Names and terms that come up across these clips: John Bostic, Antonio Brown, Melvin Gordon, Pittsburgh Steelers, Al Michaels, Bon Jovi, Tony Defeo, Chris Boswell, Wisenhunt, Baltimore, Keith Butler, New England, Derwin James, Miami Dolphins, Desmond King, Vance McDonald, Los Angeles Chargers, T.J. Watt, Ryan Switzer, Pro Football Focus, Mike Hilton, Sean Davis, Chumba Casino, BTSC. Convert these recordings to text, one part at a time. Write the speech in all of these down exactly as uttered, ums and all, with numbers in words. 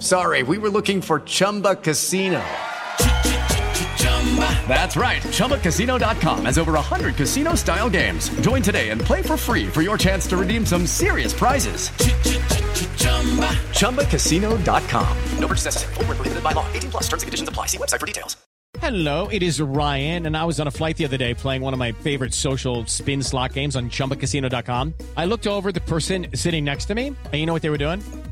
Sorry, we were looking for Chumba Casino. That's right, chumba casino dot com has over one hundred casino-style games. Join today and play for free for your chance to redeem some serious prizes. chumba casino dot com. No purchase necessary. Void where prohibited by law. eighteen plus terms and conditions apply. See website for details. Hello, it is Ryan, and I was on a flight the other day playing one of my favorite social spin slot games on chumba casino dot com. I looked over at the person sitting next to me, and you know what they were doing?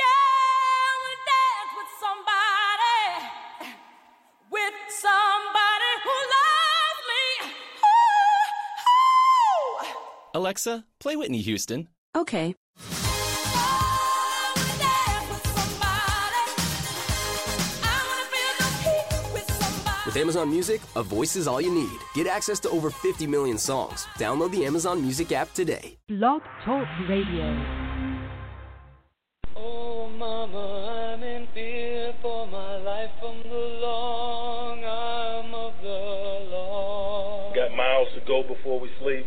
Yeah, I want to dance with somebody. With somebody who loves me. Ooh, ooh. Alexa, play Whitney Houston. Okay. With Amazon Music, a voice is all you need. Get access to over fifty million songs. Download the Amazon Music app today. Blog Talk Radio. Oh, mama, I'm in fear for my life from the long arm of the law. Got miles to go before we sleep.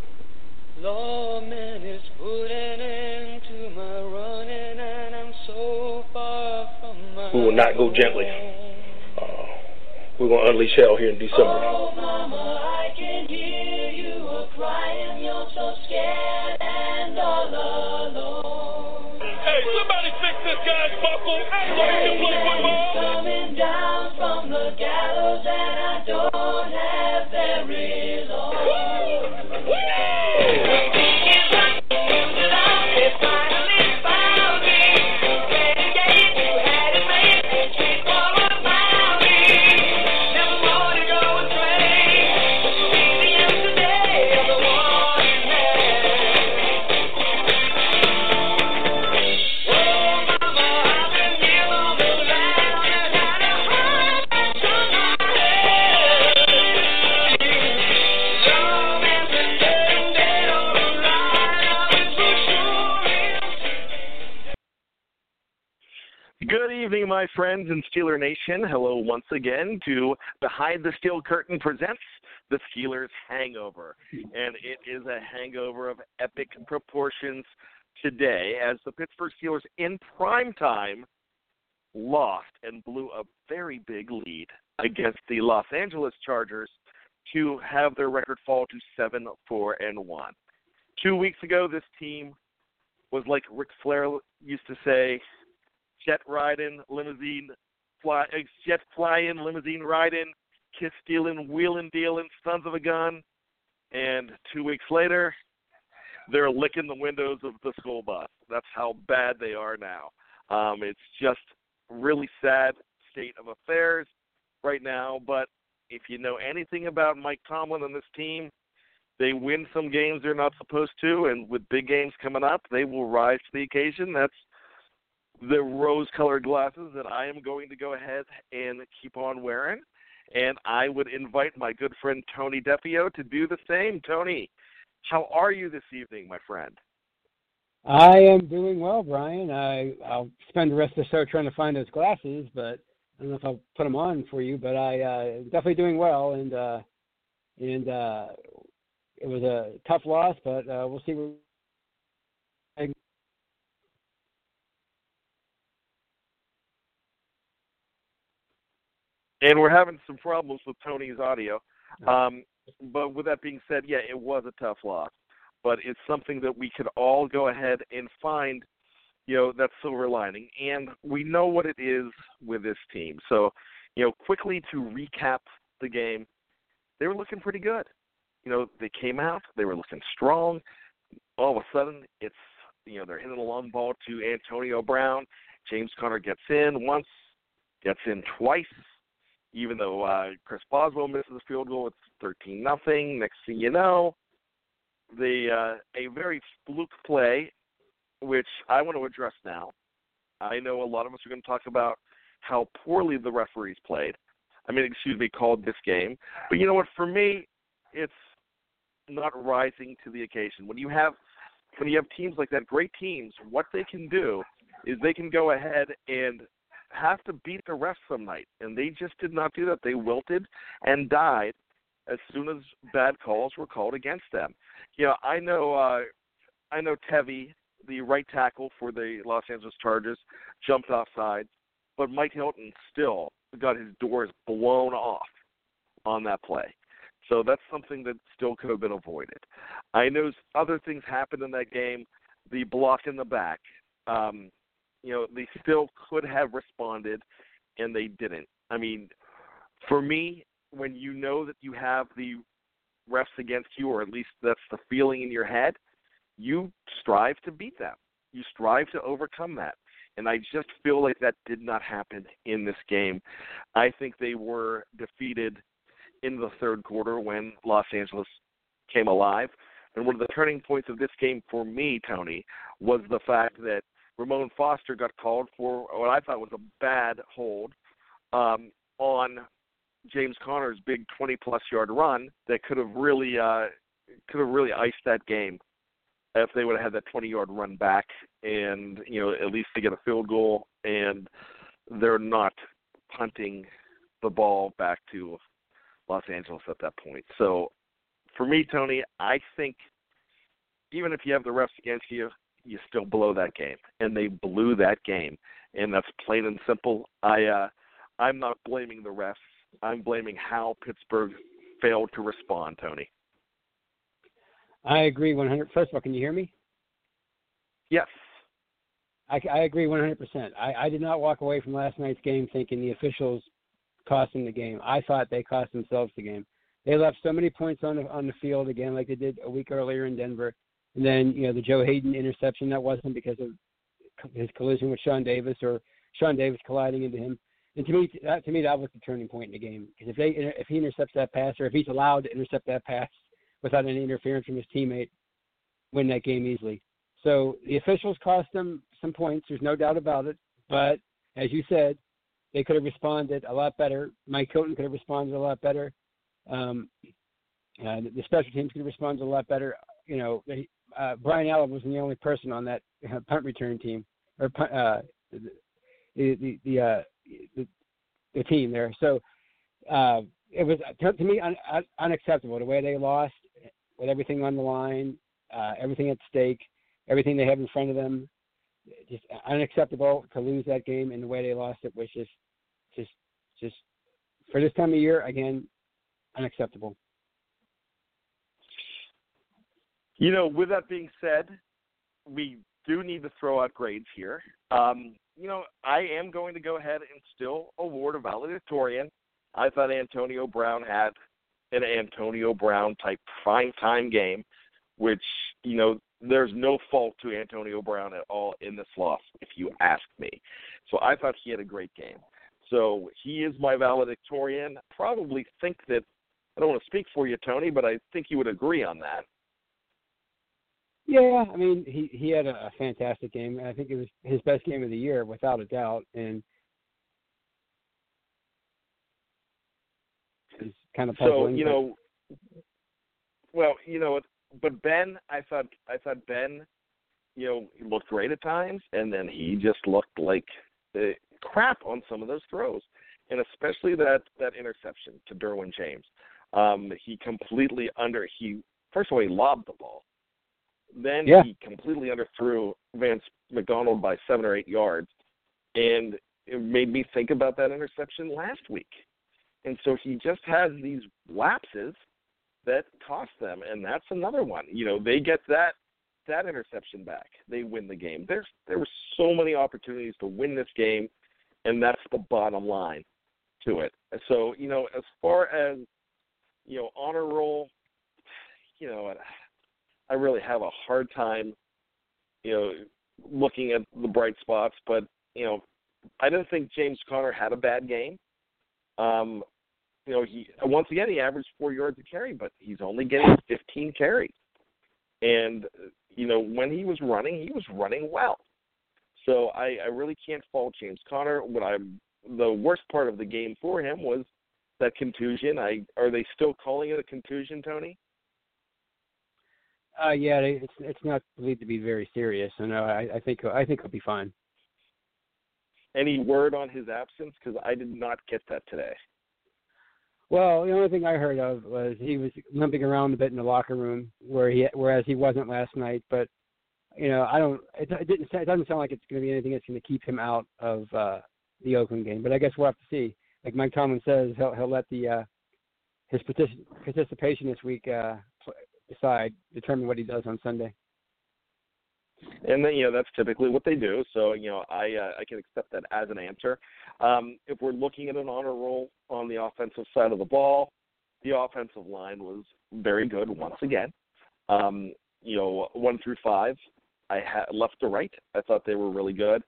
Lawman is putting an end to my running, and I'm so far from my... We will not go gently. We're going to unleash hell here in December. Oh, mama, I can hear you a crying. You're so scared and all alone. Hey, somebody fix this guy's buckle. I like to play football. Coming down from the gallows, and I don't have very long. Woo! Woo! It's finally found me. You had it made me keep on about me. My friends in Steeler Nation, hello once again to Behind the Steel Curtain presents the Steelers Hangover. And it is a hangover of epic proportions today as the Pittsburgh Steelers in prime time lost and blew a very big lead against the Los Angeles Chargers to have their record fall to seven four and one. Two weeks ago, this team was like Ric Flair used to say, Jet riding, limousine, fly, jet flying, limousine riding, kiss stealing, wheeling dealing, sons of a gun. And two weeks later, they're licking the windows of the school bus. That's how bad they are now. Um, it's just really sad state of affairs right now. But if you know anything about Mike Tomlin and this team, they win some games they're not supposed to. And with big games coming up, they will rise to the occasion. That's the rose-colored glasses that I am going to go ahead and keep on wearing. and I would invite my good friend Tony Defeo to do the same. Tony, how are you this evening, my friend? I am doing well, Brian. I, I'll spend the rest of the show trying to find those glasses, but I don't know if I'll put them on for you, but I uh, definitely doing well, and uh, and uh, it was a tough loss, but uh, we'll see what And we're having some problems with Tony's audio. Um, but with that being said, yeah, it was a tough loss. But it's something that we could all go ahead and find, you know, that silver lining. And we know what it is with this team. So, you know, quickly to recap the game, they were looking pretty good. You know, they came out. They were looking strong. All of a sudden, it's, you know, they're hitting a long ball to Antonio Brown. James Conner gets in once, gets in twice. Even though uh, Chris Boswell misses the field goal, it's thirteen nothing. Next thing you know, the uh, a very fluke play, which I want to address now. I know a lot of us are going to talk about how poorly the referees played. I mean, excuse me, called this game. But you know what? For me, it's not rising to the occasion. When you have when you have teams like that, great teams, what they can do is they can go ahead and have to beat the refs some night, and they just did not do that. They wilted and died as soon as bad calls were called against them. You know, I know, uh, I know Tevy, the right tackle for the Los Angeles Chargers, jumped offside, but Mike Hilton still got his doors blown off on that play. So that's something that still could have been avoided. I know other things happened in that game. The block in the back. Um, You know, they still could have responded, and they didn't. I mean, for me, when you know that you have the refs against you, or at least that's the feeling in your head, you strive to beat them. You strive to overcome that. And I just feel like that did not happen in this game. I think they were defeated in the third quarter when Los Angeles came alive. And one of the turning points of this game for me, Tony, was the fact that Ramon Foster got called for what I thought was a bad hold um, on James Conner's big twenty-plus yard run that could have really uh, could have really iced that game if they would have had that twenty-yard run back and, you know, at least to get a field goal, and they're not punting the ball back to Los Angeles at that point. So for me, Tony, I think even if you have the refs against you, you still blow that game, and they blew that game, and that's plain and simple. I, uh, I'm not blaming the refs. I'm blaming how Pittsburgh failed to respond, Tony. I agree one hundred percent. First of all, can you hear me? Yes. I, I agree one hundred percent. I, I did not walk away from last night's game thinking the officials cost them the game. I thought they cost themselves the game. They left so many points on the, on the field again like they did a week earlier in Denver. And then, you know, the Joe Hayden interception, that wasn't because of his collision with Sean Davis or Sean Davis colliding into him. And to me, that, to me, that was the turning point in the game. Because if they, if he intercepts that pass, or if he's allowed to intercept that pass without any interference from his teammate, win that game easily. So the officials cost them some points. There's no doubt about it. But as you said, they could have responded a lot better. Mike Hilton could have responded a lot better. Um, uh, the special teams could have responded a lot better. You know, they, Uh, Brian Allen wasn't the only person on that uh, punt return team, or uh, the the the, uh, the the team there. So uh, it was to, to me un, un, unacceptable the way they lost, with everything on the line, uh, everything at stake, everything they have in front of them. Just unacceptable to lose that game, and the way they lost it was just just just for this time of year again, unacceptable. You know, with that being said, we do need to throw out grades here. Um, you know, I am going to go ahead and still award a valedictorian. I thought Antonio Brown had an Antonio Brown-type prime-time game, which, you know, there's no fault to Antonio Brown at all in this loss, if you ask me. So I thought he had a great game. So he is my valedictorian. Probably think that, I don't want to speak for you, Tony, but I think you would agree on that. Yeah, I mean, he, he had a, a fantastic game. I think it was his best game of the year, without a doubt. And kind of puzzling. So, you know, well, you know, but Ben, I thought, I thought Ben, you know, he looked great at times, and then he just looked like the crap on some of those throws, and especially that, that interception to Derwin James. Um, he completely under he first of all he lobbed the ball, then yeah. he completely underthrew Vance McDonald by seven or eight yards, and it made me think about that interception last week. And so he just has these lapses that cost them, and that's another one. You know, they get that that interception back, they win the game. There's there were so many opportunities to win this game, and that's the bottom line to it. So, you know, as far as, you know, honor roll, you know, I really have a hard time, you know, looking at the bright spots. But, you know, I didn't think James Conner had a bad game. Um, you know, he once again, he averaged four yards a carry, but he's only getting fifteen carries. And, you know, when he was running, he was running well. So I, I really can't fault James Conner. What I'm, the worst part of the game for him was that contusion. I are they still calling it a contusion, Tony? Uh, yeah, it's it's not believed to be very serious, and uh, I, I think I think he'll be fine. Any word on his absence? Because I did not get that today. Well, the only thing I heard of was he was limping around a bit in the locker room, where he whereas he wasn't last night. But you know, I don't. It, it didn't. It doesn't sound like it's going to be anything that's going to keep him out of uh, the Oakland game. But I guess we'll have to see. Like Mike Tomlin says, he'll he'll let the uh, his particip- participation this week uh, decide determine what he does on Sunday. And then, you know, that's typically what they do. So, you know, I uh, I can accept that as an answer. Um, if we're looking at an honor roll on the offensive side of the ball, the offensive line was very good once again. Um, you know, one through five, I ha- left to right. I thought they were really good.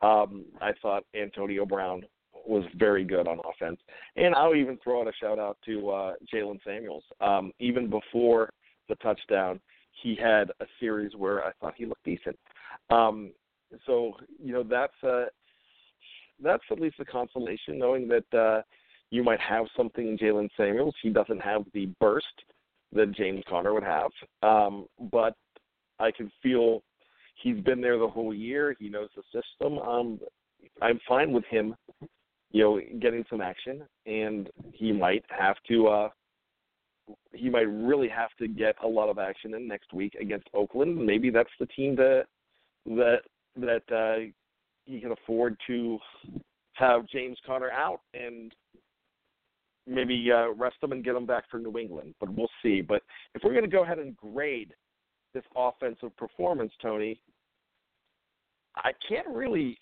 Um, I thought Antonio Brown was very good on offense. And I'll even throw out a shout-out to uh, Jalen Samuels. Um, even before the touchdown, he had a series where I thought he looked decent. Um, so, you know, that's uh, that's at least a consolation, knowing that uh, you might have something in Jalen Samuels. He doesn't have the burst that James Conner would have. Um, but I can feel he's been there the whole year. He knows the system. Um, I'm fine with him, you know, getting some action, and he might have to uh, he might really have to get a lot of action in next week against Oakland. Maybe that's the team that that that uh, he can afford to have James Conner out and maybe uh, rest him and get him back for New England. But we'll see. But if we're going to go ahead and grade this offensive performance, Tony, I can't really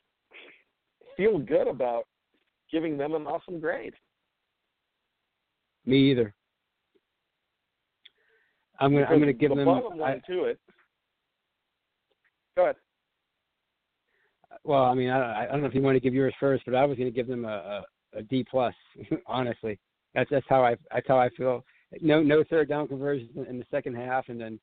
feel good about giving them an awesome grade. Me either. I'm gonna. Because I'm gonna give the them. The bottom line I, to it. Go ahead. Well, I mean, I, I don't know if you want to give yours first, but I was gonna give them a, a, a D plus. Honestly, that's that's how I that's how I feel. No, no third down conversions in the second half, and then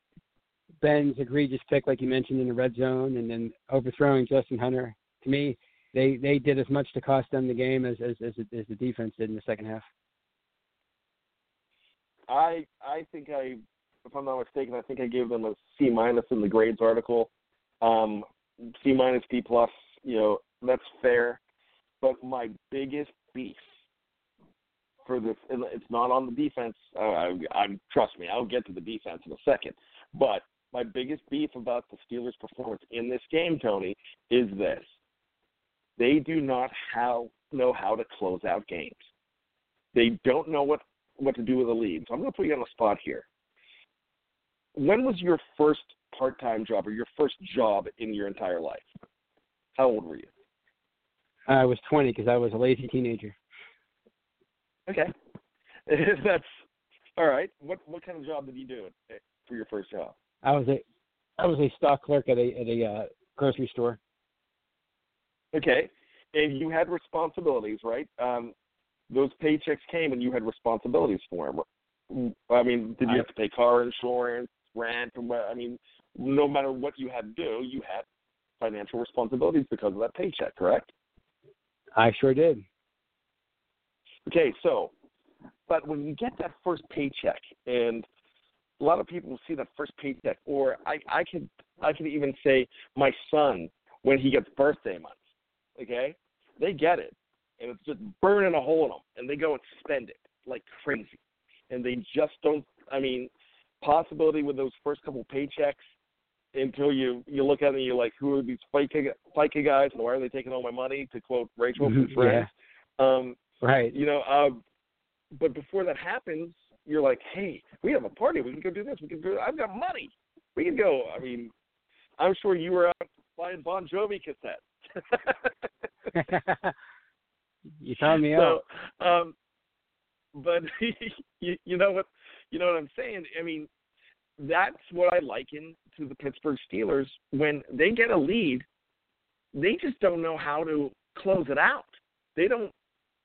Ben's egregious pick, like you mentioned, in the red zone, and then overthrowing Justin Hunter. To me, They they did as much to cost them the game as as, as as the defense did in the second half. I I think I, if I'm not mistaken, I think I gave them a C minus in the grades article. Um, C minus, D plus, you know, that's fair. But my biggest beef for this, and it's not on the defense. Uh, I, I trust me, I'll get to the defense in a second. But my biggest beef about the Steelers' performance in this game, Tony, is this. They do not how, know how to close out games. They don't know what, what to do with a lead. So I'm going to put you on the spot here. When was your first part-time job or your first job in your entire life? How old were you? I was twenty because I was a lazy teenager. Okay. That's all right. What what kind of job did you do for your first job? I was a I was a stock clerk at a at a uh, grocery store. Okay, and you had responsibilities, right? Um, those paychecks came, and you had responsibilities for them. I mean, did you have to pay car insurance, rent? I mean, no matter what you had to do, you had financial responsibilities because of that paycheck, correct? I sure did. Okay, so But when you get that first paycheck, and a lot of people see that first paycheck, or I, I could I could even say my son when he gets birthday money, okay? They get it, and it's just burning a hole in them, and they go and spend it like crazy. And they just don't – I mean, possibility with those first couple paychecks until you, you look at them and you're like, who are these FICA, FICA guys, and why are they taking all my money, to quote Rachel from mm-hmm. Friends. Yeah. Um, right. You know, uh, but before that happens, you're like, hey, we have a party. We can go do this. We can do that. I've got money. We can go. I mean, I'm sure you were out buying Bon Jovi cassettes. You found me so, out. Um, but you, you know what you know what I'm saying? I mean, that's what I liken to the Pittsburgh Steelers. When they get a lead, they just don't know how to close it out. They don't.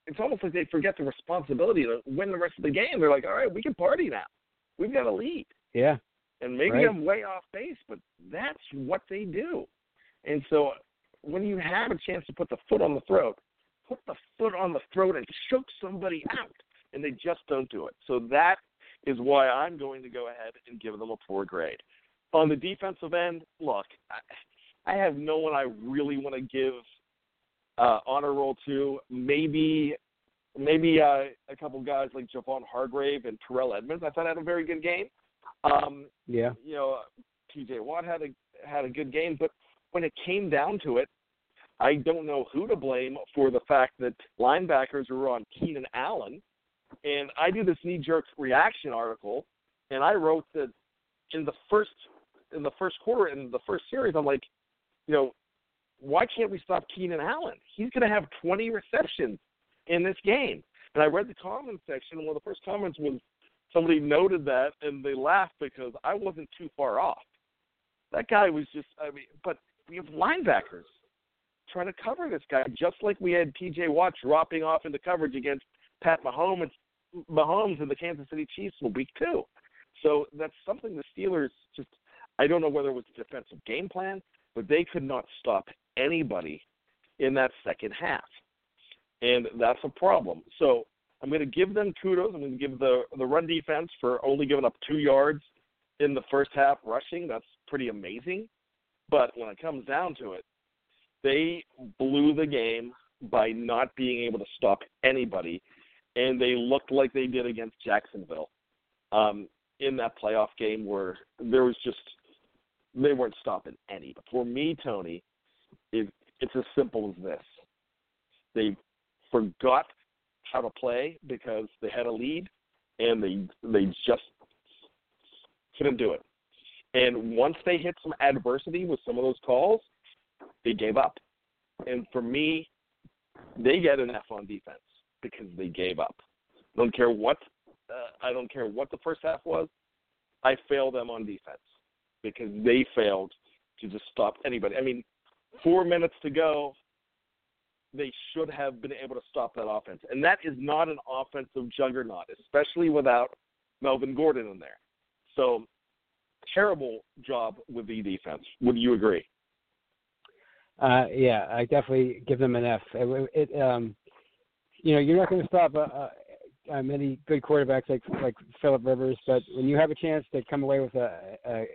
It's almost like they forget the responsibility to win the rest of the game. They're like, all right, we can party now. We've got a lead. Yeah. And maybe right. I'm way off base, but that's what they do. And so when you have a chance to put the foot on the throat, put the foot on the throat and choke somebody out, and they just don't do it. So that is why I'm going to go ahead and give them a poor grade. On the defensive end, look, I, I have no one I really want to give Uh, honor roll too, maybe maybe uh, a couple guys like Javon Hargrave and Terrell Edmonds. I thought had a very good game. Um, yeah, you know, T J. Watt had a had a good game, but when it came down to it, I don't know who to blame for the fact that linebackers were on Keenan Allen, and I do this knee jerk reaction article, and I wrote that in the first in the first quarter in the first series, I'm like, you know. Why can't we stop Keenan Allen? He's going to have twenty receptions in this game. And I read the comments section, and one of the first comments was somebody noted that, and they laughed because I wasn't too far off. That guy was just, I mean, but we have linebackers trying to cover this guy, just like we had T J. Watt dropping off into coverage against Pat Mahomes Mahomes and the Kansas City Chiefs in week two. So that's something the Steelers just, I don't know whether it was the defensive game plan, but they could not stop anybody in that second half. And that's a problem. So I'm going to give them kudos. I'm going to give the the run defense for only giving up two yards in the first half rushing. That's pretty amazing. But when it comes down to it, they blew the game by not being able to stop anybody, and they looked like they did against Jacksonville um, in that playoff game where there was just – they weren't stopping any. But for me, Tony, it, it's as simple as this. They forgot how to play because they had a lead, and they they just couldn't do it. And once they hit some adversity with some of those calls, they gave up. And for me, they get an F on defense because they gave up. I don't care what, uh, I don't care what the first half was. I fail them on defense. Because they failed to just stop anybody. I mean, four minutes to go, they should have been able to stop that offense. And that is not an offensive juggernaut, especially without Melvin Gordon in there. So, terrible job with the defense. Would you agree? Uh, yeah, I definitely give them an F. It, it, um, you know, you're not going to stop a, a, many good quarterbacks like like Phillip Rivers, but when you have a chance to come away with a, a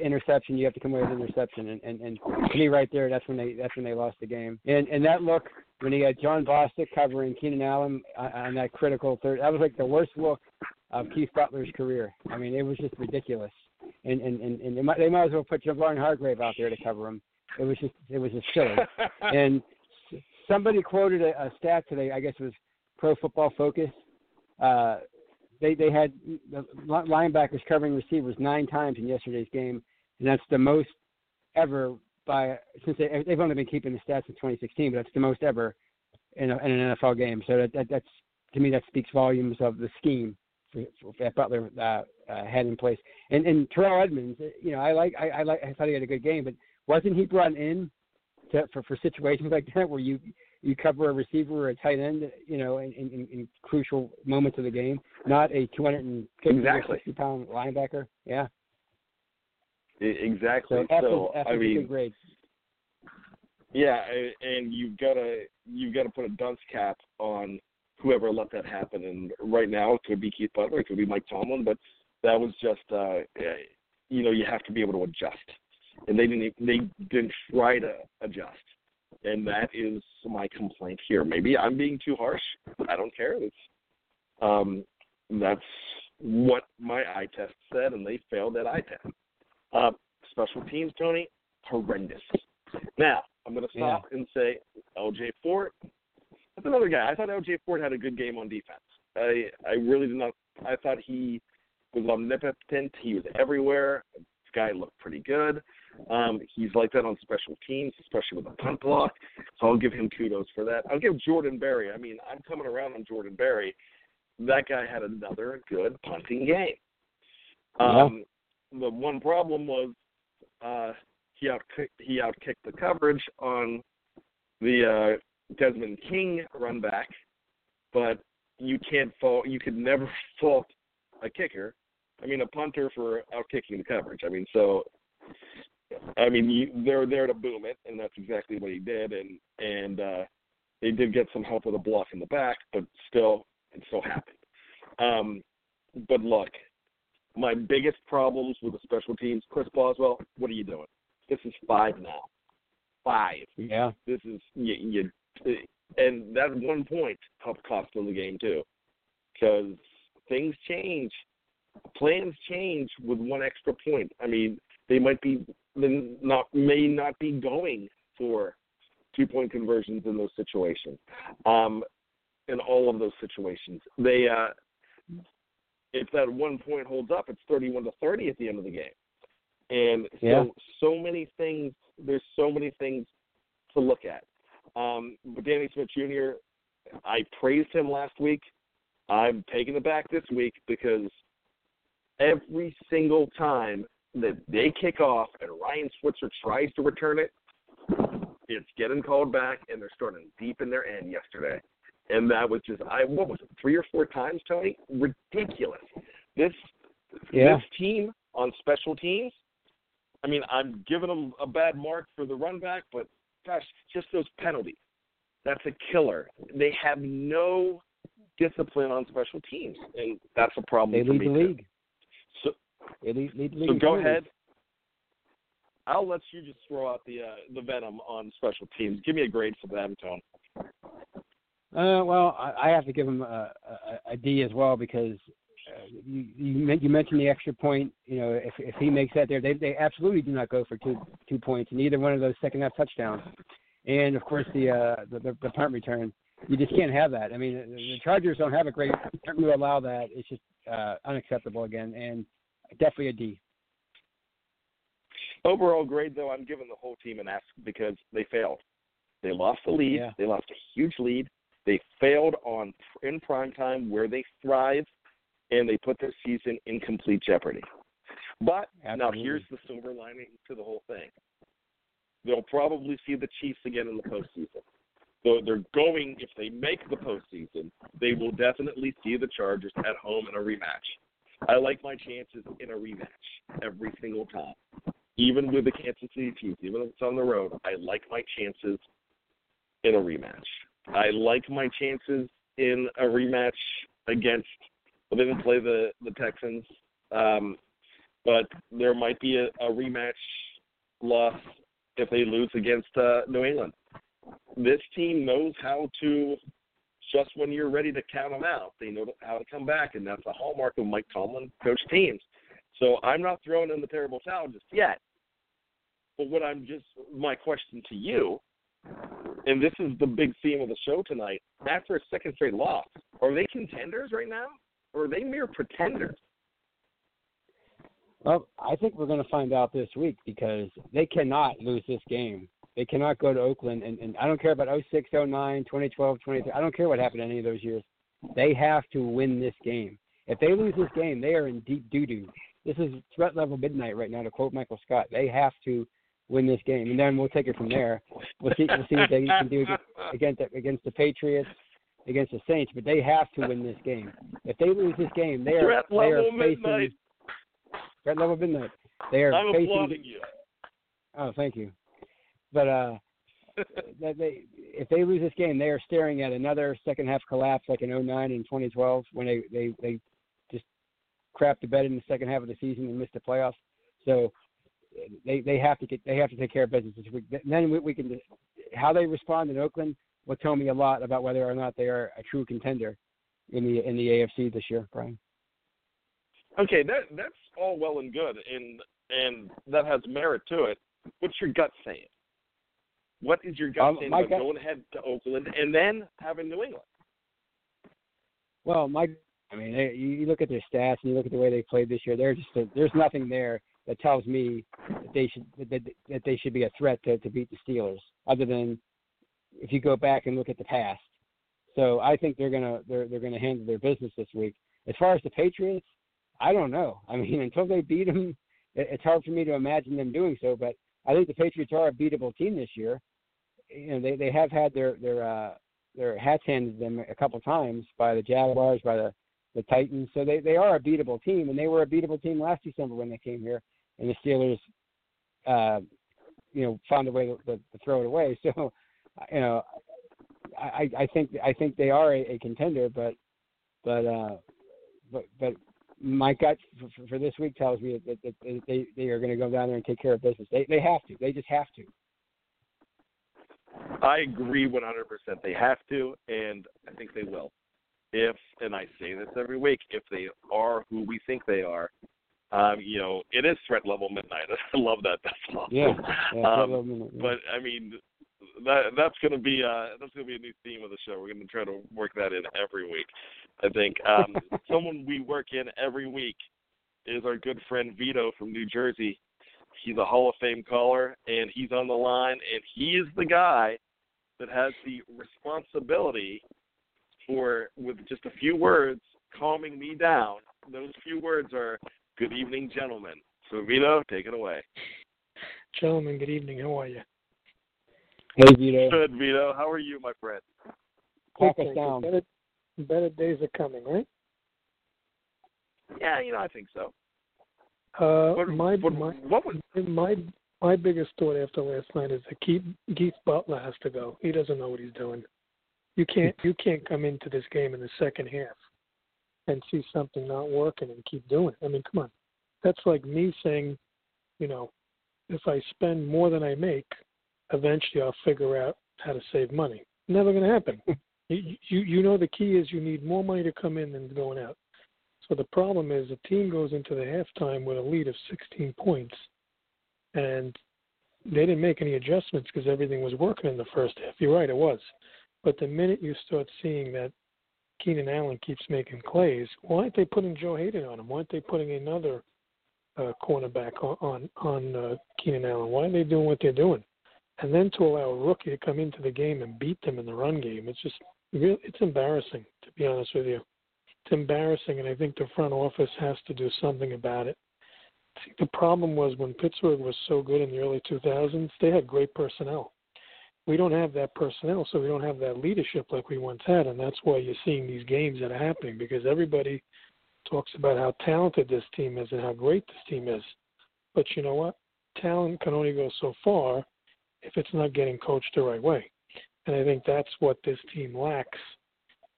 interception, you have to come away with an interception, and, and, and to me right there, that's when they that's when they lost the game. And and that look when he had John Bostic covering Keenan Allen on, on that critical third, that was like the worst look of Keith Butler's career. I mean, it was just ridiculous. And and, and, and they might they might as well put Javon Hargrave out there to cover him. It was just it was just silly. And somebody quoted a, a stat today. I guess it was Pro Football Focus. Uh, they they had the linebackers covering receivers nine times in yesterday's game. And that's the most ever by since they, they've only been keeping the stats in twenty sixteen, but that's the most ever in, a, in an N F L game. So that, that that's to me that speaks volumes of the scheme for, for, that Butler uh, uh, had in place. And and Terrell Edmonds, you know, I like I, I like I thought he had a good game, but wasn't he brought in to, for for situations like that where you you cover a receiver or a tight end, you know, in, in, in crucial moments of the game, not a two hundred fifty pound linebacker, yeah. Exactly. So, F so is, F I mean, grade. Yeah, and you've got to you've got to put a dunce cap on whoever let that happen. And right now, it could be Keith Butler, it could be Mike Tomlin, but that was just, uh, you know, you have to be able to adjust. And they didn't they didn't try to adjust. And that is my complaint here. Maybe I'm being too harsh. I don't care. That's, um, that's what my eye test said, and they failed that eye test. Uh, special teams, Tony, horrendous. Now, I'm going to stop yeah. and say L J. Ford. That's another guy. I thought L J. Ford had a good game on defense. I I really did not. I thought he was omnipotent. He was everywhere. This guy looked pretty good. Um, he's like that on special teams, especially with the punt block. So I'll give him kudos for that. I'll give Jordan Berry. I mean, I'm coming around on Jordan Berry. That guy had another good punting game. Um, yeah. The one problem was uh, he outkicked, he outkicked the coverage on the uh, Desmond King run back, but you can't fault. You could never fault a kicker. I mean, a punter for outkicking the coverage. I mean, so. I mean, you, they're there to boom it, and that's exactly what he did. And and uh, they did get some help with a block in the back, but still, it still happened. Um, but look, my biggest problems with the special teams, Chris Boswell, what are you doing? This is five now, five. Yeah. This is you, you and that one point helped cost them the game too, because things change, plans change with one extra point. I mean. They might be not may not be going for two-point conversions in those situations, um, in all of those situations. They, uh, if that one point holds up, it's thirty-one to thirty at the end of the game. And so, yeah. so many things. There's so many things to look at. Um, but Danny Smith Junior, I praised him last week. I'm taking it back this week because every single time. That they kick off and Ryan Switzer tries to return it, it's getting called back, and they're starting deep in their end yesterday. And that was just, I what was it, three or four times, Tony? Ridiculous. This yeah. this team on special teams, I mean, I'm giving them a bad mark for the run back, but gosh, just those penalties. That's a killer. They have no discipline on special teams, and that's a problem they for me. They lead the league. So, Lead, lead, lead, so go lead. ahead. I'll let you just throw out the uh, the venom on special teams. Give me a grade for that, Tony. Uh, well, I, I have to give him a, a, a D as well because uh, you, you you mentioned the extra point. You know, if if he makes that there, they they absolutely do not go for two two points in either one of those second half touchdowns, and of course the uh, the, the, the punt return. You just can't have that. I mean, the Chargers don't have a great don't really allow that. It's just uh, unacceptable again and. Definitely a D. Overall grade, though, I'm giving the whole team an F because they failed. They lost the lead. Yeah. They lost a huge lead. They failed on in prime time where they thrive, and they put their season in complete jeopardy. But Absolutely. Now here's the silver lining to the whole thing. They'll probably see the Chiefs again in the postseason. So they're going, if they make the postseason, they will definitely see the Chargers at home in a rematch. I like my chances in a rematch every single time. Even with the Kansas City Chiefs, even if it's on the road, I like my chances in a rematch. I like my chances in a rematch against, well, they didn't play the, the Texans, um, but there might be a, a rematch loss if they lose against uh, New England. This team knows how to just when you're ready to count them out, they know how to come back, and that's a hallmark of Mike Tomlin coach teams. So I'm not throwing in the terrible towel just yet. But what I'm just – my question to you, and this is the big theme of the show tonight, after a second straight loss, are they contenders right now, or are they mere pretenders? Well, I think we're going to find out this week because they cannot lose this game. They cannot go to Oakland, and, and I don't care about oh six, oh nine, twenty twelve, twenty thirteen. I don't care what happened in any of those years. They have to win this game. If they lose this game, they are in deep doo-doo. This is threat level midnight right now, to quote Michael Scott. They have to win this game, and then we'll take it from there. We'll see, we'll see what they can do against the, against the Patriots, against the Saints, but they have to win this game. If they lose this game, they are, they are facing – Threat level midnight. They are I'm facing, applauding you. Oh, thank you. But uh, that they, if they lose this game, they are staring at another second half collapse like in oh nine and twenty twelve when they, they, they just crapped the bed in the second half of the season and missed the playoffs. So they, they have to get, they have to take care of business this week. And then we, we can just, how they respond in Oakland will tell me a lot about whether or not they are a true contender in the in the A F C this year, Brian. Okay, that that's all well and good, and and that has merit to it. What's your gut saying? What is your gut um, saying about gut, going ahead to Oakland and then having New England? Well, my, I mean, they, you look at their stats and you look at the way they played this year. There's just a, there's nothing there that tells me that they should that, that they should be a threat to, to beat the Steelers, other than if you go back and look at the past. So I think they're gonna they're they're gonna handle their business this week. As far as the Patriots, I don't know. I mean, until they beat them, it's hard for me to imagine them doing so. But I think the Patriots are a beatable team this year. You know, they, they have had their their uh, their hats handed to them a couple times by the Jaguars, by the, the Titans. So they, they are a beatable team, and they were a beatable team last December when they came here, and the Steelers, uh, you know, found a way to, to, to throw it away. So, you know, I, I think I think they are a, a contender, but but uh, but but. My gut for, for this week tells me that, that, that they, they are going to go down there and take care of business. They they have to. They just have to. I agree one hundred percent. They have to, and I think they will. If, and I say this every week, if they are who we think they are, um, you know, it is threat level midnight. I love that. That's awesome. Yeah. yeah, um, midnight, yeah. But, I mean, that that's going to be uh, that's going to be a new theme of the show. We're going to try to work that in every week. I think um, someone we work in every week is our good friend Vito from New Jersey. He's a Hall of Fame caller, and he's on the line, and he is the guy that has the responsibility for, with just a few words, calming me down. Those few words are, good evening, gentlemen. So, Vito, take it away. Gentlemen, good evening. How are you? Hey, Vito. Good, Vito. How are you, my friend? Talk us down. Better days are coming, right? Yeah, you know, I think so. Uh, what, my, what, my, what was... my my biggest thought after last night is that Keith, Keith Butler has to go. He doesn't know what he's doing. You can't you can't come into this game in the second half and see something not working and keep doing it. I mean, come on. That's like me saying, you know, if I spend more than I make, eventually I'll figure out how to save money. Never going to happen. You, you you know the key is you need more money to come in than going out. So the problem is the team goes into the halftime with a lead of sixteen points, and they didn't make any adjustments because everything was working in the first half. You're right, it was. But the minute you start seeing that Keenan Allen keeps making plays, why aren't they putting Joe Hayden on him? Why aren't they putting another uh, cornerback on, on uh, Keenan Allen? Why are they doing what they're doing? And then to allow a rookie to come into the game and beat them in the run game, it's just it's embarrassing, to be honest with you. It's embarrassing, and I think the front office has to do something about it. See, the problem was when Pittsburgh was so good in the early two thousands, they had great personnel. We don't have that personnel, so we don't have that leadership like we once had, and that's why you're seeing these games that are happening, because everybody talks about how talented this team is and how great this team is. But you know what? Talent can only go so far if it's not getting coached the right way. And I think that's what this team lacks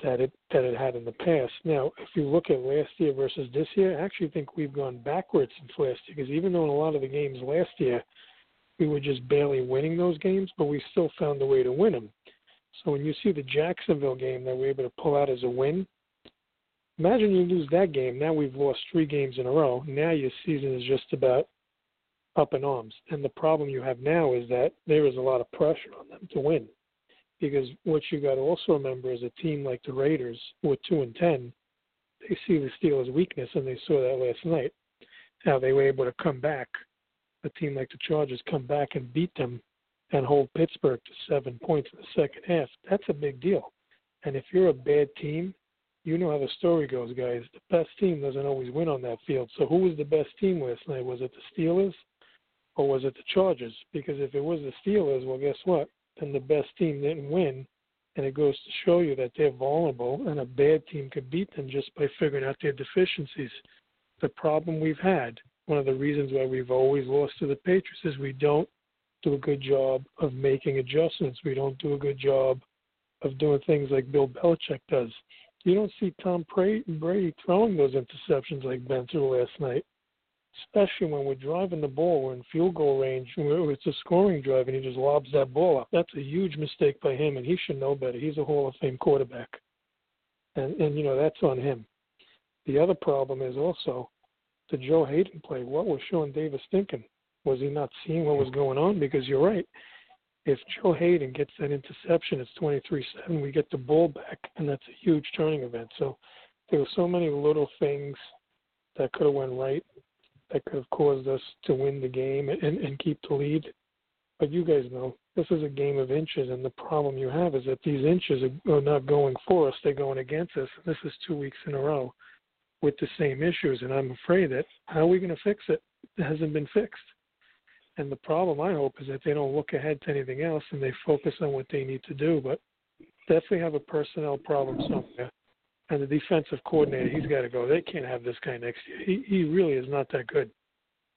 that it that it had in the past. Now, if you look at last year versus this year, I actually think we've gone backwards since last year, because even though in a lot of the games last year, we were just barely winning those games, but we still found a way to win them. So when you see the Jacksonville game that we were able to pull out as a win, imagine you lose that game. Now we've lost three games in a row. Now your season is just about up in arms. And the problem you have now is that there is a lot of pressure on them to win, because what you got to also remember is a team like the Raiders, who are two and ten, they see the Steelers' weakness, and they saw that last night, how they were able to come back. A team like the Chargers come back and beat them and hold Pittsburgh to seven points in the second half. That's a big deal. And if you're a bad team, you know how the story goes, guys. The best team doesn't always win on that field. So who was the best team last night? Was it the Steelers? Or was it the Chargers? Because if it was the Steelers, well, guess what? Then the best team didn't win, and it goes to show you that they're vulnerable, and a bad team could beat them just by figuring out their deficiencies. The problem we've had, one of the reasons why we've always lost to the Patriots, is we don't do a good job of making adjustments. We don't do a good job of doing things like Bill Belichick does. You don't see Tom Brady throwing those interceptions like Ben threw last night, especially when we're driving the ball, we're in field goal range, it's a scoring drive, and he just lobs that ball up. That's a huge mistake by him, and he should know better. He's a Hall of Fame quarterback, and, and you know, that's on him. The other problem is also the Joe Hayden play. What was Sean Davis thinking? Was he not seeing what was going on? Because you're right. If Joe Hayden gets that interception, it's twenty-three seven. We get the ball back, and that's a huge turning event. So there were so many little things that could have went right that could have caused us to win the game and, and keep the lead. But you guys know this is a game of inches, and the problem you have is that these inches are not going for us. They're going against us. This is two weeks in a row with the same issues, and I'm afraid that how are we going to fix it? It hasn't been fixed. And the problem, I hope, is that they don't look ahead to anything else and they focus on what they need to do. But definitely have a personnel problem somewhere. And the defensive coordinator, he's got to go. They can't have this guy next year. He, he really is not that good.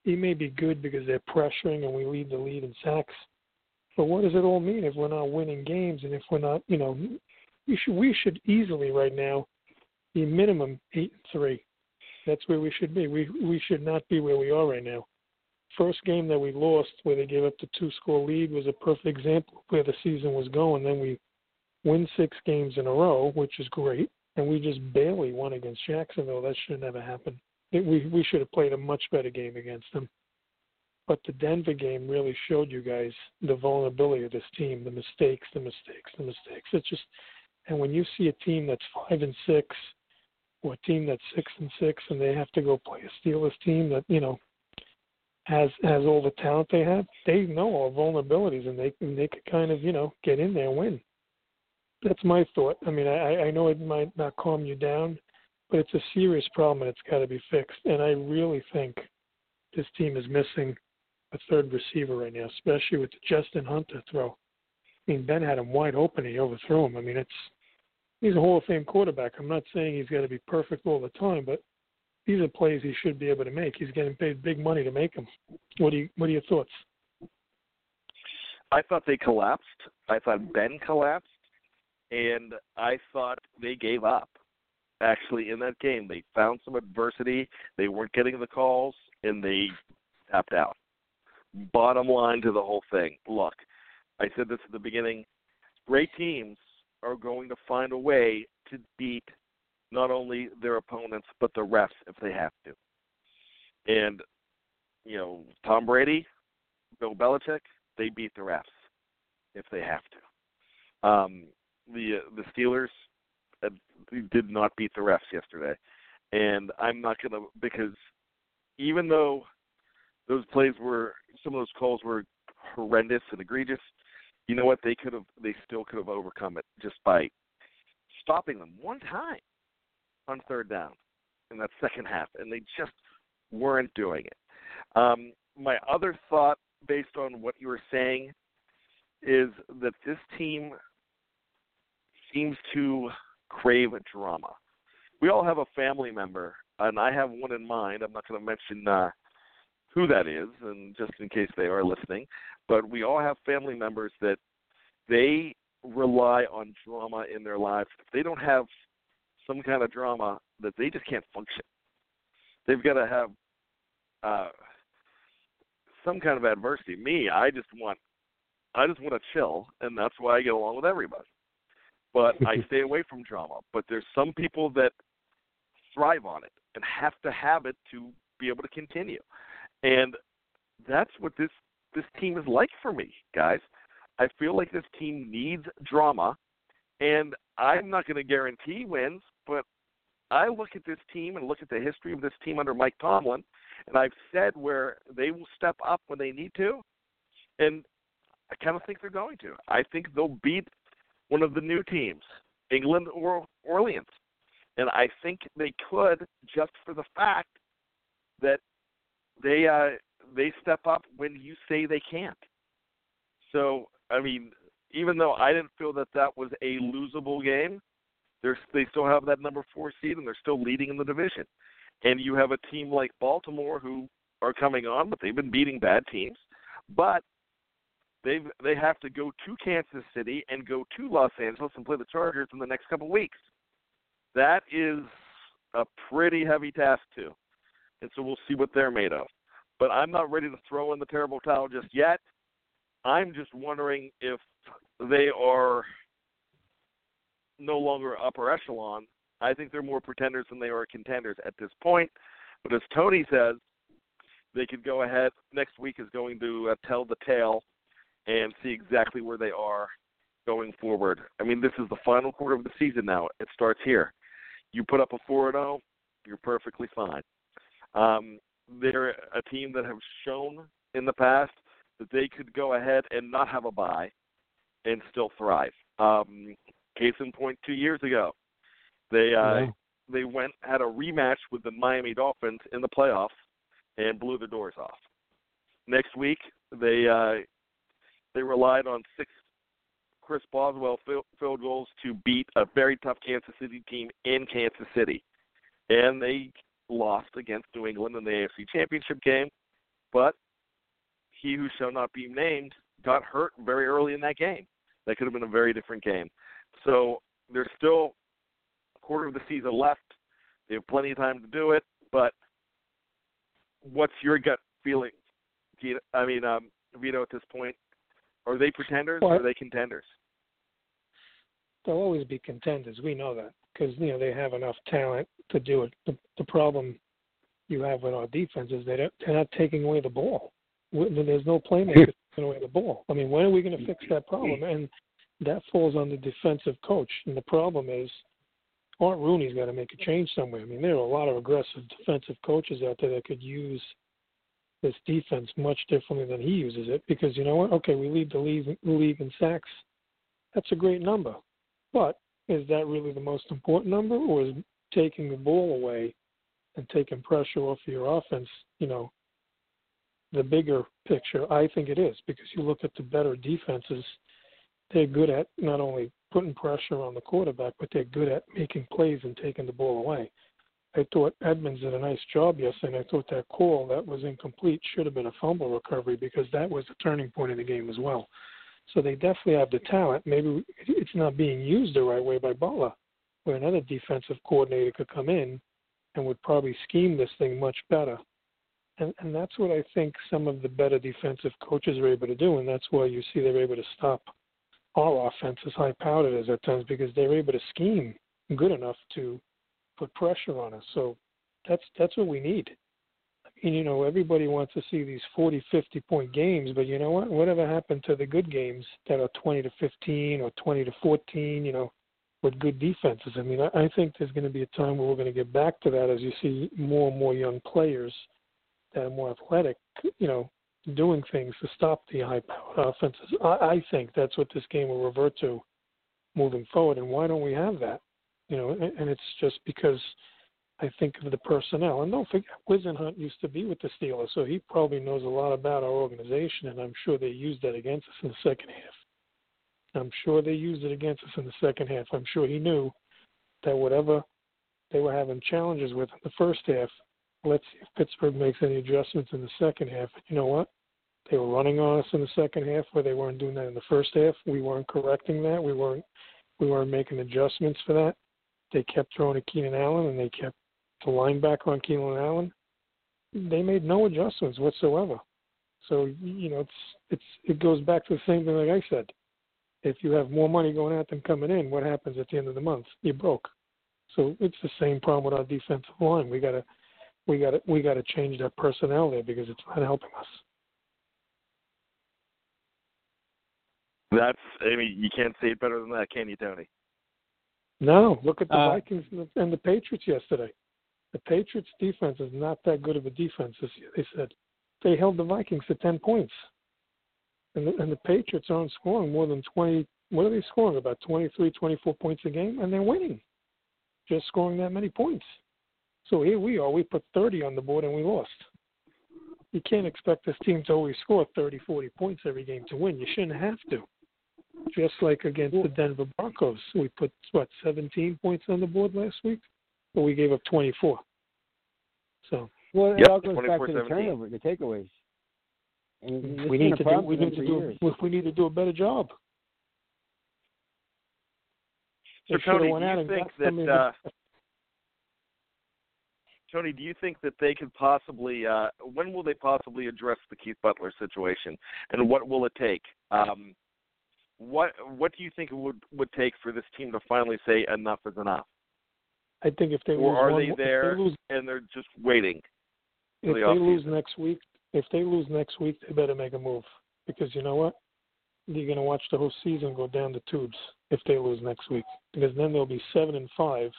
He may be good because they're pressuring and we lead the lead in sacks. But what does it all mean if we're not winning games and if we're not, you know, we should, we should easily right now be minimum eight and three. That's where we should be. We we should not be where we are right now. First game that we lost where they gave up the two-score lead was a perfect example of where the season was going. Then we win six games in a row, which is great, and we just barely won against Jacksonville. That should never happen. It, we, we should have played a much better game against them. But the Denver game really showed you guys the vulnerability of this team, the mistakes, the mistakes, the mistakes. It's just, and when you see a team that's five and six or a team that's six and six and they have to go play a Steelers team that, you know, Has has all the talent they have, they know all vulnerabilities, and they and they could kind of, you know, get in there and win. That's my thought. I mean, I, I know it might not calm you down, but it's a serious problem, and it's got to be fixed. And I really think this team is missing a third receiver right now, especially with the Justin Hunter throw. I mean, Ben had him wide open, and he overthrew him. I mean, it's he's a Hall of Fame quarterback. I'm not saying he's got to be perfect all the time, but these are plays he should be able to make. He's getting paid big money to make them. What do you? What are your thoughts? I thought they collapsed. I thought Ben collapsed, and I thought they gave up. Actually, in that game, they found some adversity. They weren't getting the calls, and they tapped out. Bottom line to the whole thing. Look, I said this at the beginning. Great teams are going to find a way to beat not only their opponents, but the refs if they have to. And, you know, Tom Brady, Bill Belichick, they beat the refs if they have to. Um, the the Steelers uh, did not beat the refs yesterday. And I'm not going to, because even though those plays were, some of those calls were horrendous and egregious, you know what, they could have, they still could have overcome it just by stopping them one time on third down in that second half, and they just weren't doing it. Um, my other thought, based on what you were saying, is that this team seems to crave drama. We all have a family member, and I have one in mind. I'm not going to mention uh, who that is, and just in case they are listening, but we all have family members that they rely on drama in their lives. If they don't have some kind of drama, that they just can't function. They've got to have uh, some kind of adversity. Me, I just want, I just want to chill, and that's why I get along with everybody. But I stay away from drama. But there's some people that thrive on it and have to have it to be able to continue. And that's what this this team is like for me, guys. I feel like this team needs drama, and I'm not going to guarantee wins, but I look at this team and look at the history of this team under Mike Tomlin, and I've said where they will step up when they need to, and I kind of think they're going to. I think they'll beat one of the new teams, England or Orleans, and I think they could just for the fact that they uh, they step up when you say they can't. So, I mean, even though I didn't feel that that was a losable game, they still have that number four seed, and they're still leading in the division. And you have a team like Baltimore who are coming on, but they've been beating bad teams. But They they have to go to Kansas City and go to Los Angeles and play the Chargers in the next couple weeks. That is a pretty heavy task, too. And so we'll see what they're made of. But I'm not ready to throw in the terrible towel just yet. I'm just wondering if they are no longer upper echelon. I think they're more pretenders than they are contenders at this point. But as Tony says, they could go ahead. Next week is going to uh, tell the tale and see exactly where they are going forward. I mean, this is the final quarter of the season now. It starts here. You put up a four and oh, you're perfectly fine. Um, they're a team that have shown in the past that they could go ahead and not have a bye and still thrive. Um, case in point, two years ago, they uh, mm-hmm. they went had a rematch with the Miami Dolphins in the playoffs and blew their doors off. Next week, they uh, they relied on six Chris Boswell field goals to beat a very tough Kansas City team in Kansas City, and they lost against New England in the A F C Championship game, but he who shall not be named got hurt very early in that game. That could have been a very different game. So there's still a quarter of the season left. They have plenty of time to do it, but what's your gut feeling, I mean, um, Vito, at this point? Are they pretenders well, or are they contenders? They'll always be contenders. We know that because, you know, they have enough talent to do it. The, the problem you have with our defense is they don't, they're not taking away the ball. There's no playmaker taking away the ball. I mean, when are we going to fix that problem? And that falls on the defensive coach. And the problem is Art Rooney's got to make a change somewhere. I mean, there are a lot of aggressive defensive coaches out there that could use this defense much differently than he uses it because, you know what, okay, we lead the league, league in sacks. That's a great number. But is that really the most important number, or is taking the ball away and taking pressure off your offense, you know, the bigger picture? I think it is, because you look at the better defenses, they're good at not only putting pressure on the quarterback, but they're good at making plays and taking the ball away. I thought Edmonds did a nice job yesterday, and I thought that call that was incomplete should have been a fumble recovery because that was the turning point in the game as well. So they definitely have the talent. Maybe it's not being used the right way by Butler, where another defensive coordinator could come in and would probably scheme this thing much better. And, and that's what I think some of the better defensive coaches are able to do, and that's why you see they're able to stop our offense as high-powered as at times because they're able to scheme good enough to put pressure on us. So that's that's what we need. I mean, you know, everybody wants to see these forty, fifty-point games, but you know what? Whatever happened to the good games that are twenty to fifteen or twenty to fourteen, you know, with good defenses? I mean, I, I think there's going to be a time where we're going to get back to that as you see more and more young players that are more athletic, you know, doing things to stop the high-powered offenses. I, I think that's what this game will revert to moving forward, and why don't we have that? You know, and it's just because I think of the personnel. And don't forget, Wisenhunt used to be with the Steelers, so he probably knows a lot about our organization, and I'm sure they used that against us in the second half. I'm sure they used it against us in the second half. I'm sure he knew that whatever they were having challenges with in the first half, let's see if Pittsburgh makes any adjustments in the second half. And you know what? They were running on us in the second half where they weren't doing that in the first half. We weren't correcting that. We weren't, we weren't making adjustments for that. They kept throwing to Keenan Allen, and they kept the linebacker on Keenan Allen. They made no adjustments whatsoever. So, you know, it's it's it goes back to the same thing like I said. If you have more money going out than coming in, what happens at the end of the month? You're broke. So it's the same problem with our defensive line. We gotta we gotta we gotta change that personnel there because it's not helping us. That's I mean, you can't say it better than that, can you, Tony? No, look at the uh, Vikings and the, and the Patriots yesterday. The Patriots' defense is not that good of a defense this year. They said they held the Vikings to ten points, and the, and the Patriots aren't scoring more than twenty. What are they scoring? About twenty-three, twenty-four points a game, and they're winning, just scoring that many points. So here we are. We put thirty on the board and we lost. You can't expect this team to always score thirty, forty points every game to win. You shouldn't have to. Just like against the Denver Broncos. We put, what, seventeen points on the board last week? But we gave up twenty-four. So, well, it yep, all goes back to the turnover, the takeaways. And we need to do, we need to do years. we need to do a better job. So they Tony, do you think that uh, Tony, do you think that they could possibly? Uh, when will they possibly address the Keith Butler situation, and what will it take? Um, what What do you think it would, would take for this team to finally say enough is enough? I think if they or lose are one, they there they lose, and they're just waiting? If the they lose next week, if they lose next week, they better make a move because you know what? You're going to watch the whole season go down the tubes if they lose next week, because then they'll be seven and five,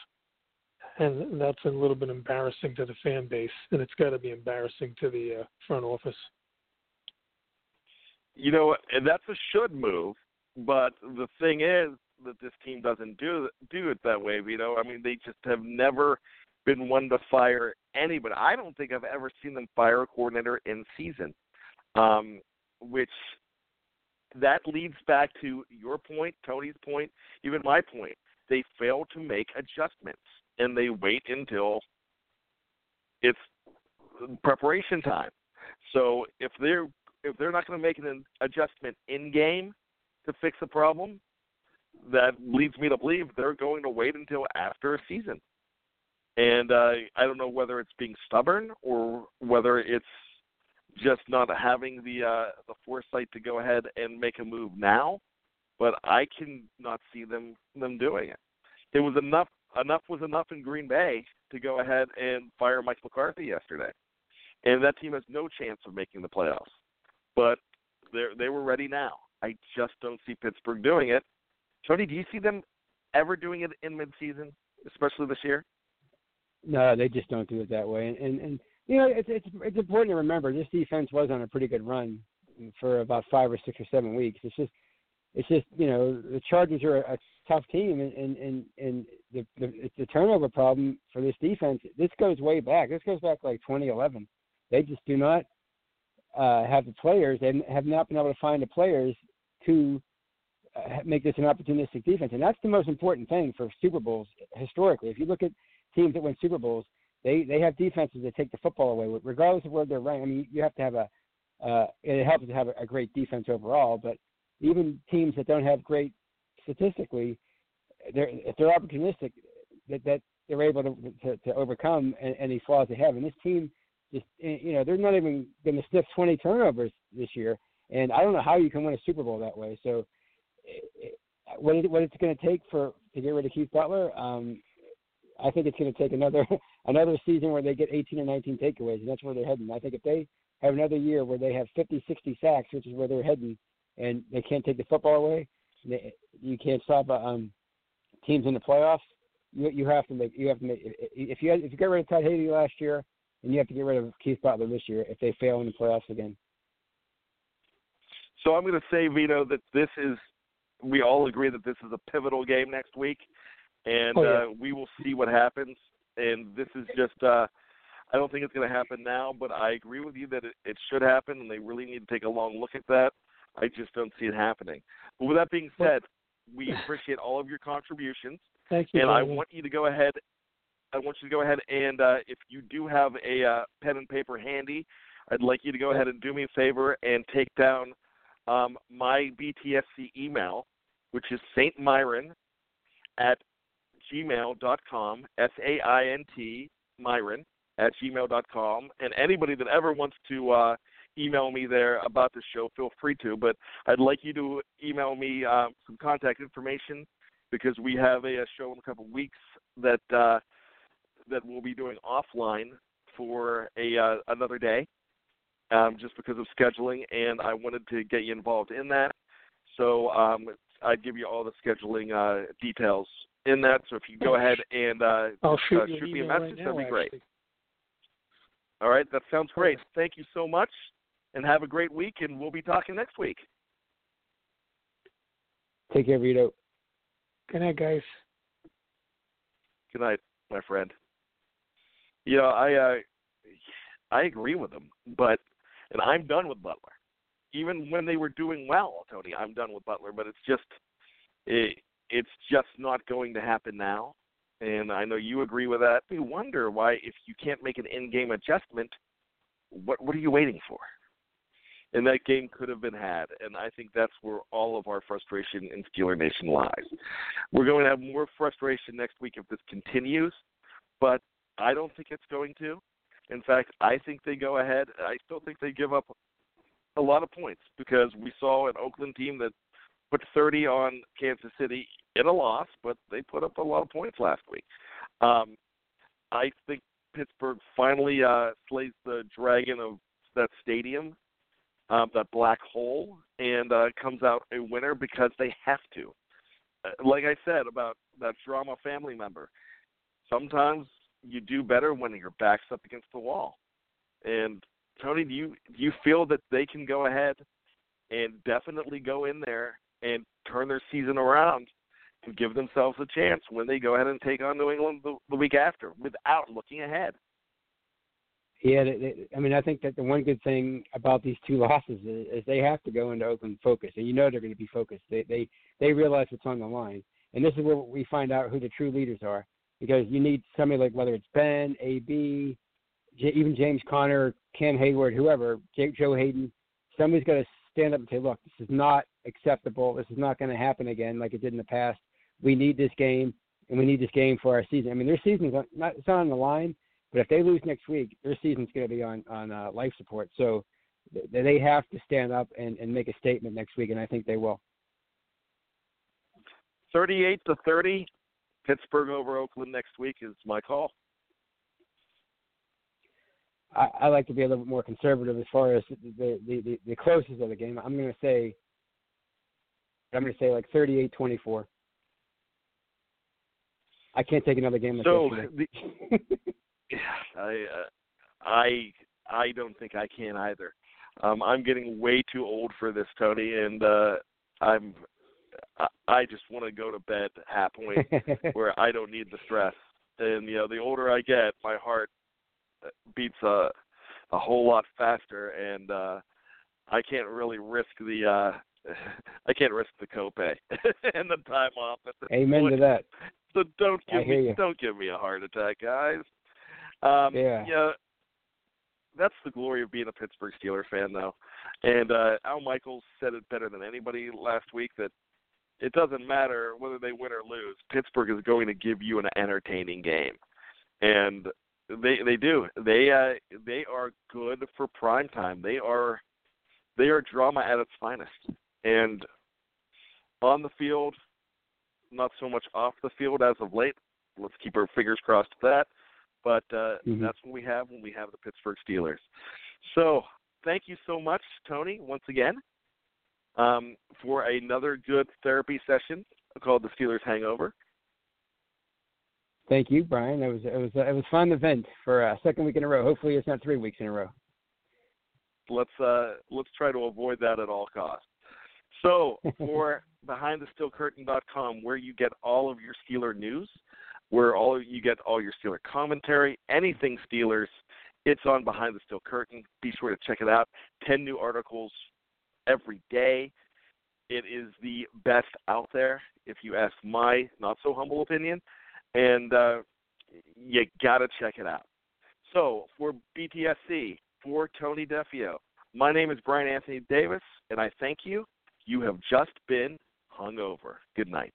and that's a little bit embarrassing to the fan base, and it's got to be embarrassing to the uh, front office. You know, and that's a should move, but the thing is that this team doesn't do do it that way. You know, I mean, they just have never been one to fire anybody. I don't think I've ever seen them fire a coordinator in season, um, which. That leads back to your point, Tony's point, even my point. They fail to make adjustments, and they wait until it's preparation time. So if they're if they're not going to make an adjustment in game to fix a problem, that leads me to believe they're going to wait until after a season. And uh, I don't know whether it's being stubborn or whether it's just not having the uh, the foresight to go ahead and make a move now, but I can not see them them doing it. It was enough enough was enough in Green Bay to go ahead and fire Mike McCarthy yesterday, and that team has no chance of making the playoffs. But they they were ready now. I just don't see Pittsburgh doing it. Tony, do you see them ever doing it in midseason, especially this year? No, they just don't do it that way, and and. and... You know, it's, it's it's important to remember this defense was on a pretty good run for about five or six or seven weeks. It's just, it's just you know, the Chargers are a, a tough team, and and, and, and the, the the turnover problem for this defense. This goes way back. This goes back like twenty eleven. They just do not uh, have the players, and have not been able to find the players to uh, make this an opportunistic defense. And that's the most important thing for Super Bowls historically. If you look at teams that win Super Bowls. They they have defenses that take the football away, regardless of where they're ranked. I mean, you have to have a uh, – it helps to have a, a great defense overall, but even teams that don't have great statistically, they're, if they're opportunistic, that, that they're able to, to, to overcome any flaws they have. And this team just – you know, they're not even going to sniff twenty turnovers this year, and I don't know how you can win a Super Bowl that way. So what, it, what it's going to take for to get rid of Keith Butler um, – I think it's going to take another another season where they get eighteen or nineteen takeaways, and that's where they're heading. I think if they have another year where they have fifty, sixty sacks, which is where they're heading, and they can't take the football away, they, you can't stop um, teams in the playoffs. You, you have to make you have to make if you had, if you get rid of Todd Haley last year, and you have to get rid of Keith Butler this year if they fail in the playoffs again. So I'm going to say, Vito, that this is we all agree that this is a pivotal game next week. And oh, yeah. uh, we will see what happens. And this is just, uh, I don't think it's going to happen now, but I agree with you that it, it should happen, and they really need to take a long look at that. I just don't see it happening. But with that being said, we appreciate all of your contributions. Thank you. And Tony. I want you to go ahead, I want you to go ahead and uh, if you do have a uh, pen and paper handy, I'd like you to go ahead and do me a favor and take down um, my B T S C email, which is saintmyron at gmail dot com, S A I N T, Myron, at gmail dot com. And anybody that ever wants to uh, email me there about the show, feel free to. But I'd like you to email me uh, some contact information because we have a, a show in a couple of weeks that uh, that we'll be doing offline for a uh, another day um, just because of scheduling. And I wanted to get you involved in that. So um, I'd give you all the scheduling uh, details in that, so if you go ahead and uh, shoot, uh, shoot me a message, right now, that'd be great. Actually. All right, that sounds great. Okay. Thank you so much, and have a great week, and we'll be talking next week. Take care, Vito. Good night, guys. Good night, my friend. You know, I, uh, I agree with them, but, and I'm done with Butler. Even when they were doing well, Tony, I'm done with Butler, but it's just, it, It's just not going to happen now, and I know you agree with that. We wonder why, if you can't make an in-game adjustment, what what are you waiting for? and that game could have been had. And I think that's where all of our frustration in Steeler Nation lies. We're going to have more frustration next week if this continues, but I don't think it's going to. In fact, I think they go ahead. I still think they give up a lot of points because we saw an Oakland team that put thirty on Kansas City in a loss, but they put up a lot of points last week. Um, I think Pittsburgh finally uh, slays the dragon of that stadium, uh, that black hole, and uh, comes out a winner because they have to. Like I said about that drama family member, sometimes you do better when your back's up against the wall. And, Tony, do you, do you feel that they can go ahead and definitely go in there and turn their season around and give themselves a chance when they go ahead and take on New England the, the week after without looking ahead? Yeah, they, they, I mean, I think that the one good thing about these two losses is, is they have to go into Oakland focused, and you know they're going to be focused. They, they they realize it's on the line, and this is where we find out who the true leaders are, because you need somebody like, whether it's Ben, A B, J, even James Conner, Ken Hayward, whoever, J, Joe Hayden, somebody's got to stand up and say, look, this is not acceptable. This is not going to happen again like it did in the past. We need this game, and we need this game for our season. I mean, their season's not, it's not on the line, but if they lose next week, their season's going to be on, on uh, life support. So th- they have to stand up and, and make a statement next week, and I think they will. thirty-eight to thirty, Pittsburgh over Oakland next week is my call. I, I like to be a little bit more conservative as far as the, the, the, the closest of the game. I'm going to say, I'm going to say like thirty-eight twenty-four. I can't take another game like so this. The, I, uh, I, I don't think I can either. Um, I'm getting way too old for this, Tony, and uh, I'm, I, I just want to go to bed happily, where I don't need the stress. And you know, the older I get, my heart beats a, a whole lot faster, and uh, I can't really risk the, uh, I can't risk the copay and the time off. At this Amen point. To that. So don't give me, don't give me a heart attack, guys. Um, yeah. yeah, that's the glory of being a Pittsburgh Steelers fan, though. And uh, Al Michaels said it better than anybody last week, that it doesn't matter whether they win or lose. Pittsburgh is going to give you an entertaining game, and they they do. They uh, they are good for prime time. They are they are drama at its finest, and on the field, not so much off the field as of late. Let's keep our fingers crossed for that. But uh, mm-hmm. that's what we have when we have the Pittsburgh Steelers. So thank you so much, Tony, once again, um, for another good therapy session called the Steelers Hangover. Thank you, Brian. It was it was it was a fun event for a second week in a row. Hopefully, it's not three weeks in a row. Let's uh, let's try to avoid that at all costs. So for behind the steel curtain dot com, where you get all of your Steeler news, where all you get all your Steeler commentary, anything Steelers, it's on Behind the Steel Curtain. Be sure to check it out. Ten new articles every day. It is the best out there, if you ask my not-so-humble opinion, and uh, you got to check it out. So for B T S C, for Tony Defeo, my name is Brian Anthony Davis, and I thank you. You have just been hungover. Good night.